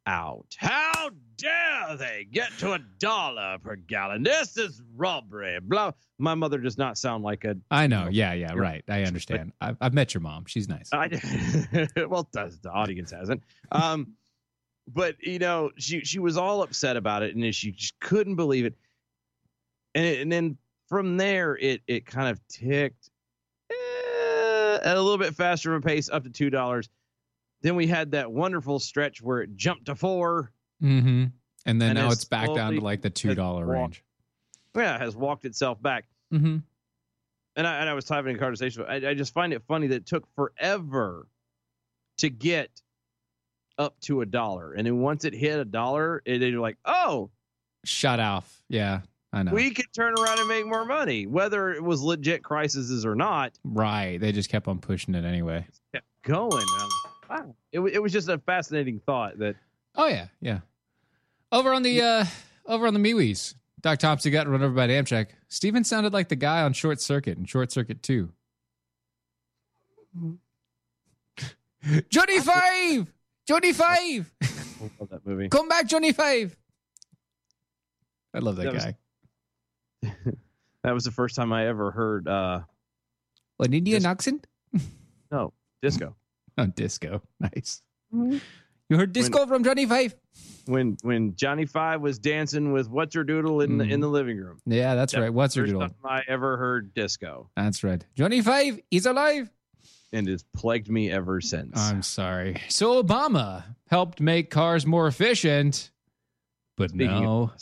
out. How dare they get to a dollar per gallon? This is robbery. Blah. My mother does not sound like a. I know. Yeah. Yeah. Right. I understand. I've, I've met your mom. She's nice. I, well, the audience hasn't. Um, but you know, she she was all upset about it, and she just couldn't believe it. And it, and then from there, it it kind of ticked eh, at a little bit faster of a pace, up to two dollars. Then we had that wonderful stretch where it jumped to four. Mm-hmm. And then and now it's, it's back down to like the two dollars range. Yeah, it has walked itself back. Mm-hmm. And I and I was having a conversation. I, I just find it funny that it took forever to get up to a dollar. And then once it hit a dollar, it, they're like, oh. Shut off. Yeah, I know. We could turn around and make more money, whether it was legit crises or not. Right. They just kept on pushing it anyway. Just kept going. Wow. It, it was just a fascinating thought that. Oh, yeah. Yeah. Over on the uh, over on the MeWe's, Doc Thompson got run over by an Amtrak. Steven sounded like the guy on Short Circuit and Short Circuit two. Johnny Five! Johnny Five! I love that movie. Come back, Johnny Five! I love that, that guy. Was, that was the first time I ever heard... Uh, an Indian disc- accent? No, disco. Oh, disco. Nice. Mm-hmm. You heard disco when, from Johnny Five. When when Johnny Five was dancing with What's Her Doodle in mm. the in the living room. Yeah, that's that right. What's Her Doodle? First time I ever heard disco. That's right. Johnny Five is alive, and it's plagued me ever since. I'm sorry. So Obama helped make cars more efficient, but Speaking now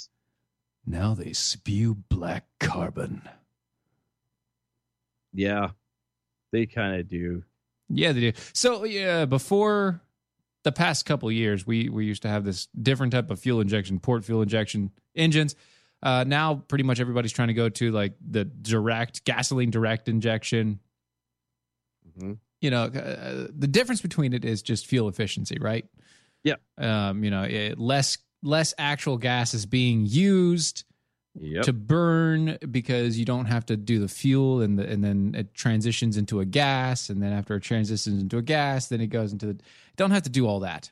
now they spew black carbon. Yeah, they kind of do. Yeah, they do. So yeah, before. The past couple of years, we, we used to have this different type of fuel injection, port fuel injection engines. Uh, now, pretty much everybody's trying to go to like the direct gasoline direct injection. Mm-hmm. You know, uh, the difference between it is just fuel efficiency, right? Yeah. Um, you know, it, less less actual gas is being used yep. to burn, because you don't have to do the fuel, and the, and then it transitions into a gas, and then after it transitions into a gas, then it goes into the. Don't have to do all that.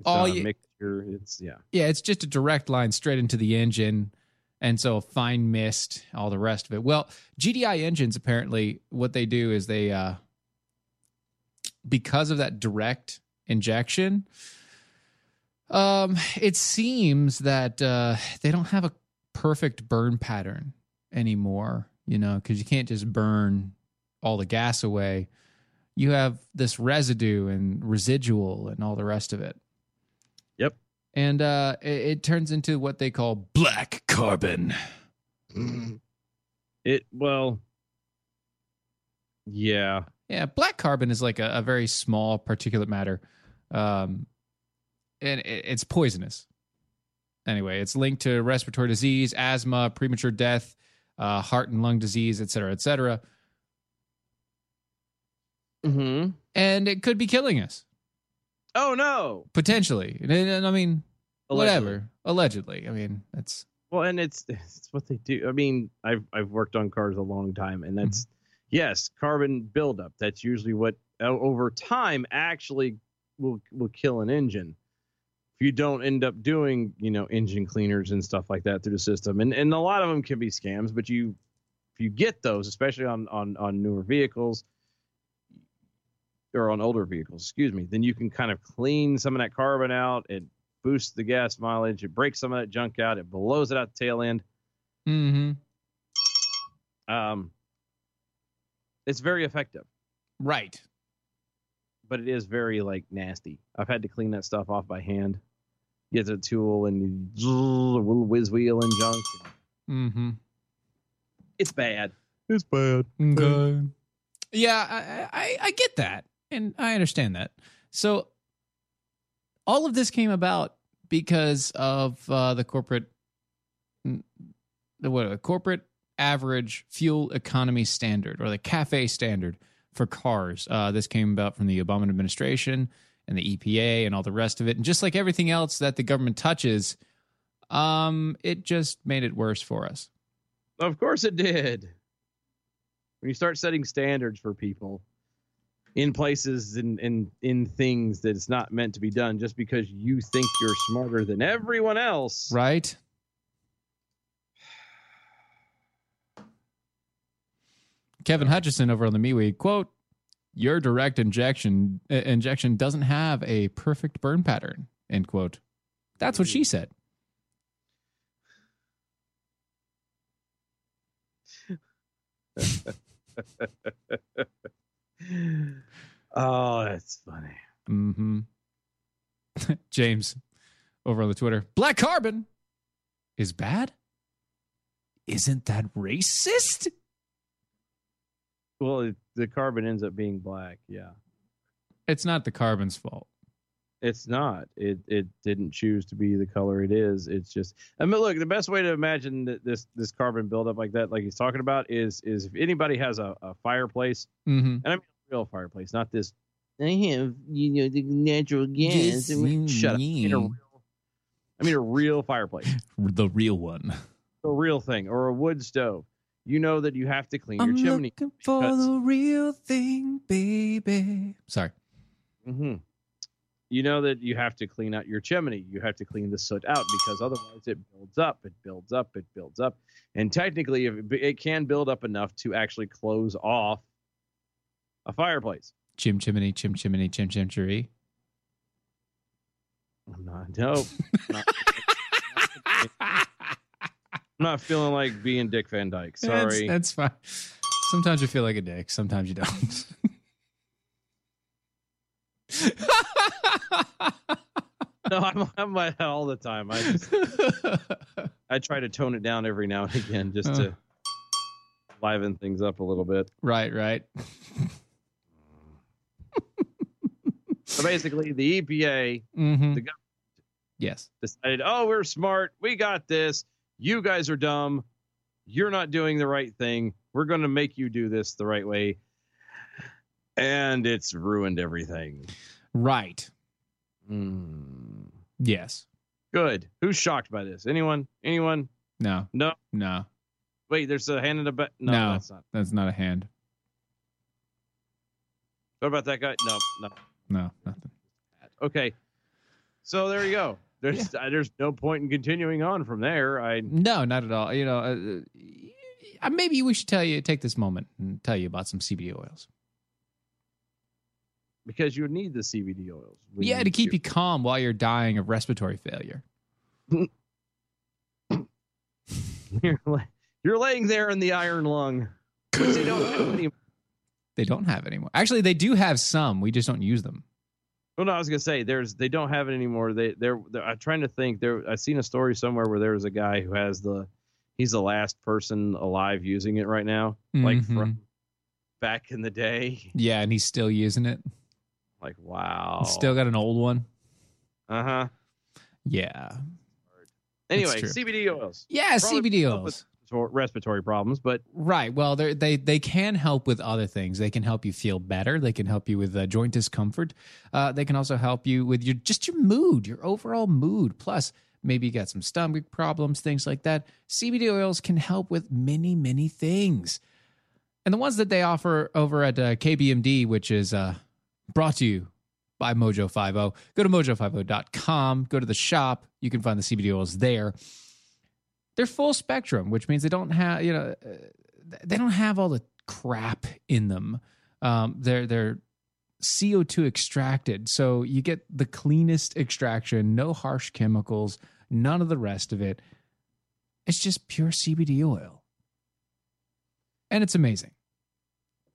It's all you, mixture, it's yeah, yeah. It's just a direct line straight into the engine, and so fine mist, all the rest of it. Well, G D I engines, apparently what they do is they, uh, because of that direct injection. Um, it seems that uh, they don't have a perfect burn pattern anymore, you know, because you can't just burn all the gas away. You have this residue and residual and all the rest of it. Yep. And uh, it, it turns into what they call black carbon. It, well, yeah. Yeah, black carbon is like a, a very small particulate matter. Um And it's poisonous. Anyway, it's linked to respiratory disease, asthma, premature death, uh, heart and lung disease, et cetera, et cetera. Mm-hmm. And it could be killing us. Oh, no. Potentially. And, and I mean, Allegedly. whatever. Allegedly. I mean, that's... Well, and it's, it's what they do. I mean, I've, I've worked on cars a long time, and that's, mm-hmm. yes, carbon buildup. That's usually what, over time, actually will will kill an engine. You don't end up doing, you know, engine cleaners and stuff like that through the system. And and a lot of them can be scams, but you, if you get those, especially on, on, on newer vehicles or on older vehicles, excuse me, then you can kind of clean some of that carbon out. It boosts the gas mileage. It breaks some of that junk out. It blows it out the tail end. Mm-hmm. Um, it's very effective. Right. But it is very, like, nasty. I've had to clean that stuff off by hand. Get a tool and a little whiz wheel and junk. Mm-hmm. It's bad. It's bad. Okay. Yeah, I, I I get that, and I understand that. So all of this came about because of uh, the corporate the what the corporate average fuel economy standard, or the CAFE standard for cars. Uh, this came about from the Obama administration and the E P A and all the rest of it. And just like everything else that the government touches, um, it just made it worse for us. Of course it did. When you start setting standards for people in places and in, in, in things that it's not meant to be done, just because you think you're smarter than everyone else. Right. Kevin Hutchison over on the MeWe, quote, your direct injection uh, injection doesn't have a perfect burn pattern, end quote. That's what she said. Oh, that's funny. Mm-hmm. James over on the Twitter, black carbon is bad? Isn't that racist? Well, it, the carbon ends up being black, yeah. It's not the carbon's fault. It's not. It it didn't choose to be the color it is. It's just. I mean, look, the best way to imagine that this this carbon buildup like that, like he's talking about, is is if anybody has a, a fireplace, mm-hmm. and I mean a real fireplace, not this. I have you know the natural gas. I mean, shut mean. up. I mean, a real, I mean a real fireplace, the real one, the real thing, or a wood stove. You know that you have to clean I'm your chimney. I'm looking for cuts. the real thing, baby. Sorry. Mm-hmm. You know that you have to clean out your chimney. You have to clean the soot out, because otherwise it builds up, it builds up, it builds up. And technically, it can build up enough to actually close off a fireplace. Chim chimney, chim chimney, chim chim chiri. I'm not. No. Nope. I'm not feeling like being Dick Van Dyke. Sorry. That's, that's fine. Sometimes you feel like a dick. Sometimes you don't. No, I'm, I'm like that all the time. I just, I try to tone it down every now and again just to uh, liven things up a little bit. Right, right. So basically, the E P A, mm-hmm. the government, yes, decided, oh, we're smart. We got this. You guys are dumb. You're not doing the right thing. We're going to make you do this the right way. And it's ruined everything. Right. Mm. Yes. Good. Who's shocked by this? Anyone? Anyone? No. No. No. Wait, there's a hand in the back. No, no, that's not. That's not a hand. What about that guy? No, no. No, nothing. Okay. So there you go. There's yeah. uh, there's no point in continuing on from there. I No, not at all. You know, uh, maybe we should tell you take this moment and tell you about some C B D oils. Because you need the C B D oils. Yeah, to keep you. you calm while you're dying of respiratory failure. you're, lay- you're laying there in the iron lung. They don't have any. They don't have anymore. Actually, they do have some. We just don't use them. Well, no, I was gonna say there's they don't have it anymore. They they're, they're I'm trying to think. There I seen a story somewhere where there was a guy who has the he's the last person alive using it right now. Mm-hmm. Like from back in the day. Yeah, and he's still using it. Like, wow. He's still got an old one. Uh-huh. Yeah. Anyway, C B D oils. Yeah, probably C B D oils. Respiratory problems, but... Right. Well, they they can help with other things. They can help you feel better. They can help you with uh, joint discomfort. Uh, they can also help you with your just your mood, your overall mood. Plus, maybe you got some stomach problems, things like that. C B D oils can help with many, many things. And the ones that they offer over at uh, K B M D, which is uh, brought to you by Mojo Five O. Go to mojo five o dot com. Go to the shop. You can find the C B D oils there. They're full spectrum, which means they don't have you know they don't have all the crap in them. Um, they're they're C O two extracted, so you get the cleanest extraction, no harsh chemicals, none of the rest of it. It's just pure C B D oil. And it's amazing.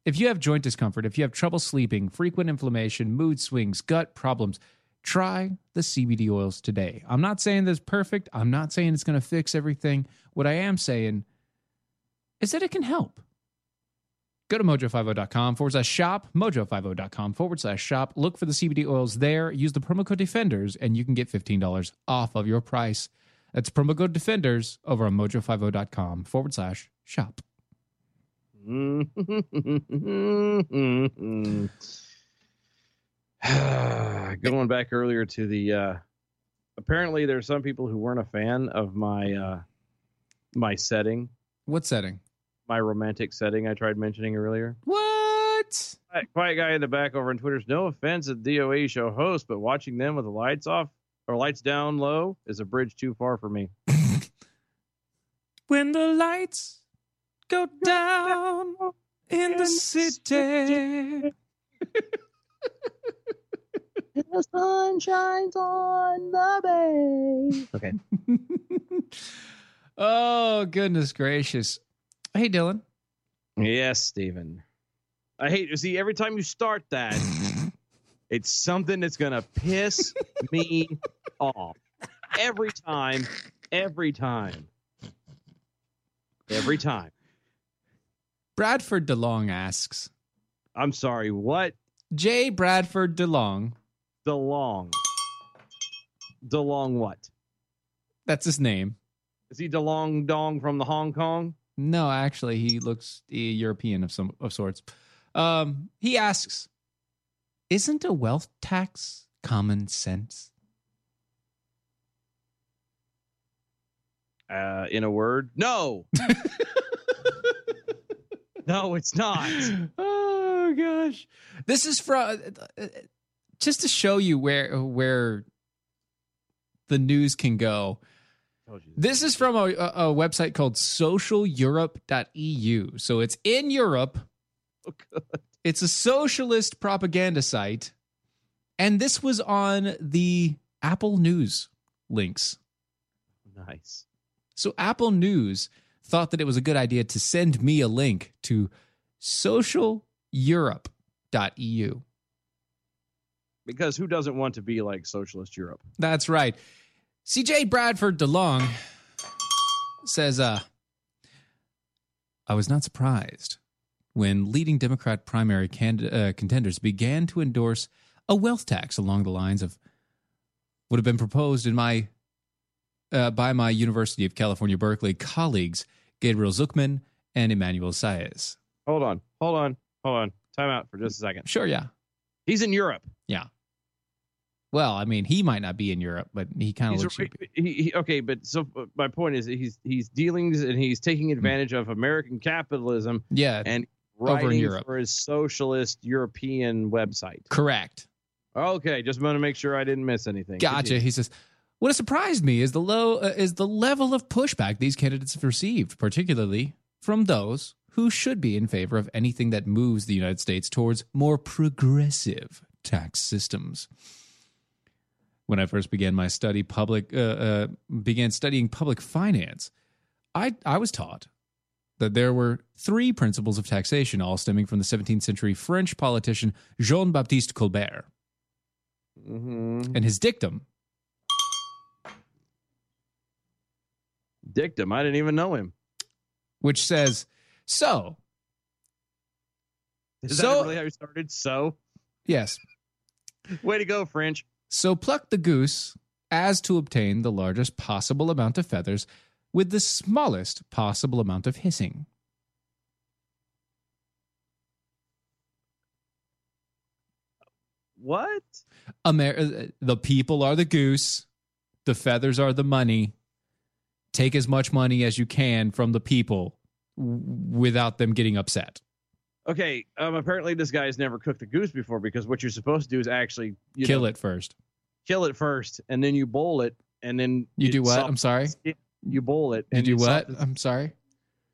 If you have joint discomfort, if you have trouble sleeping, frequent inflammation, mood swings, gut problems, try the C B D oils today. I'm not saying that's perfect. I'm not saying it's going to fix everything. What I am saying is that it can help. Go to mojo five o dot com forward slash shop, mojo five o dot com forward slash shop. Look for the C B D oils there. Use the promo code DEFENDERS, and you can get fifteen dollars off of your price. That's promo code DEFENDERS over on mojo five o dot com forward slash shop. Going back earlier to the uh, apparently there's some people who weren't a fan of my uh, my setting. What setting? My romantic setting I tried mentioning earlier. What? Quiet guy in the back over on Twitter's no offense at D O A show host, but watching them with the lights off or lights down low is a bridge too far for me. When the lights go down in the city. The sun shines on the bay. Okay. Oh, goodness gracious. Hey, Dylan. Yes, Steven. I hate you. See, every time you start that, it's something that's going to piss me off. Every time. Every time. Every time. Bradford DeLong asks. I'm sorry, what? J. Bradford DeLong. DeLong. DeLong what? That's his name. Is he DeLong Dong from the Hong Kong? No, actually, he looks European of some of sorts. Um, he asks, isn't a wealth tax common sense? Uh, in a word, no. No, it's not. Oh, gosh. This is from... Uh, just to show you where where the news can go, this is from a, a website called social europe dot e u. So it's in Europe. Oh, God. It's a socialist propaganda site. And this was on the Apple News links. Nice. So Apple News thought that it was a good idea to send me a link to social europe dot e u. Because who doesn't want to be like socialist Europe? That's right. C J Bradford DeLong says, uh, I was not surprised when leading Democrat primary can- uh, contenders began to endorse a wealth tax along the lines of what had been proposed in my uh, by my University of California, Berkeley colleagues, Gabriel Zucman and Emmanuel Saez. Hold on, hold on, hold on. Time out for just a second. Sure, yeah. He's in Europe. Yeah. Well, I mean, he might not be in Europe, but he kind of looks. A, he, he, okay, but so my point is, he's he's dealing and he's taking advantage mm. of American capitalism. Yeah, and writing over in Europe for his socialist European website. Correct. Okay, just want to make sure I didn't miss anything. Gotcha. He says, "What has surprised me is the low uh, is the level of pushback these candidates have received, particularly from those who should be in favor of anything that moves the United States towards more progressive tax systems." When I first began my study public uh, uh, began studying public finance, I I was taught that there were three principles of taxation, all stemming from the seventeenth century French politician Jean-Baptiste Colbert. Mm-hmm. And his dictum. Dictum? I didn't even know him. Which says, so. Is so, that really how you started? So? Yes. Way to go, French. So pluck the goose as to obtain the largest possible amount of feathers with the smallest possible amount of hissing. What? Amer- the people are the goose. The feathers are the money. Take as much money as you can from the people w- without them getting upset. Okay, um, apparently this guy's never cooked a goose before, because what you're supposed to do is actually you kill know, it first. Kill it first, and then you boil it, and then you, you do what? Soft- I'm sorry. You boil it. And you do you what? Soft- I'm sorry.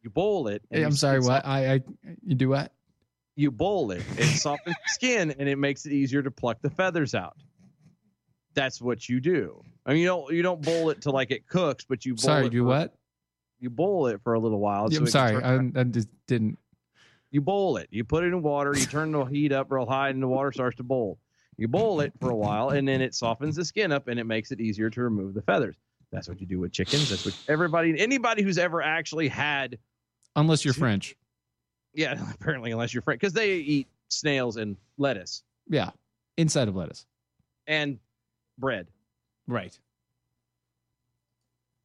You boil it. And hey, I'm sorry. What? Soft- I, I. You do what? You boil it. It softens the skin, and it makes it easier to pluck the feathers out. That's what you do. I mean, you don't you don't boil it till like it cooks, but you boil sorry. It do for, what? You boil it for a little while. Yeah, so I'm sorry. I, I just didn't. You boil it. You put it in water. You turn the heat up real high, and the water starts to boil. You boil it for a while, and then it softens the skin up, and it makes it easier to remove the feathers. That's what you do with chickens. That's what everybody, anybody who's ever actually had, unless you're French. Yeah, apparently, unless you're French, because they eat snails and lettuce. Yeah, inside of lettuce and bread. Right.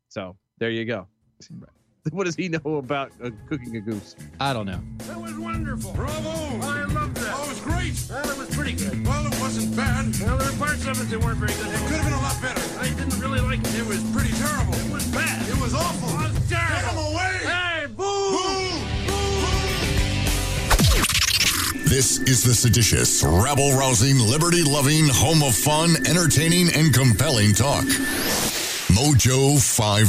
So there you go. Right. What does he know about uh, cooking a goose? I don't know. That was wonderful. Bravo. I loved that. Oh, it was great. Well, it was pretty good. Well, it wasn't bad. Well, there were parts of it that weren't very good. It could have been a lot better. I didn't really like it. It was pretty terrible. It was bad. It was awful. It was terrible. Get him away. Hey, boo. Boo. Boo. This is the seditious, rabble-rousing, liberty-loving, home of fun, entertaining, and compelling talk. Mojo Five.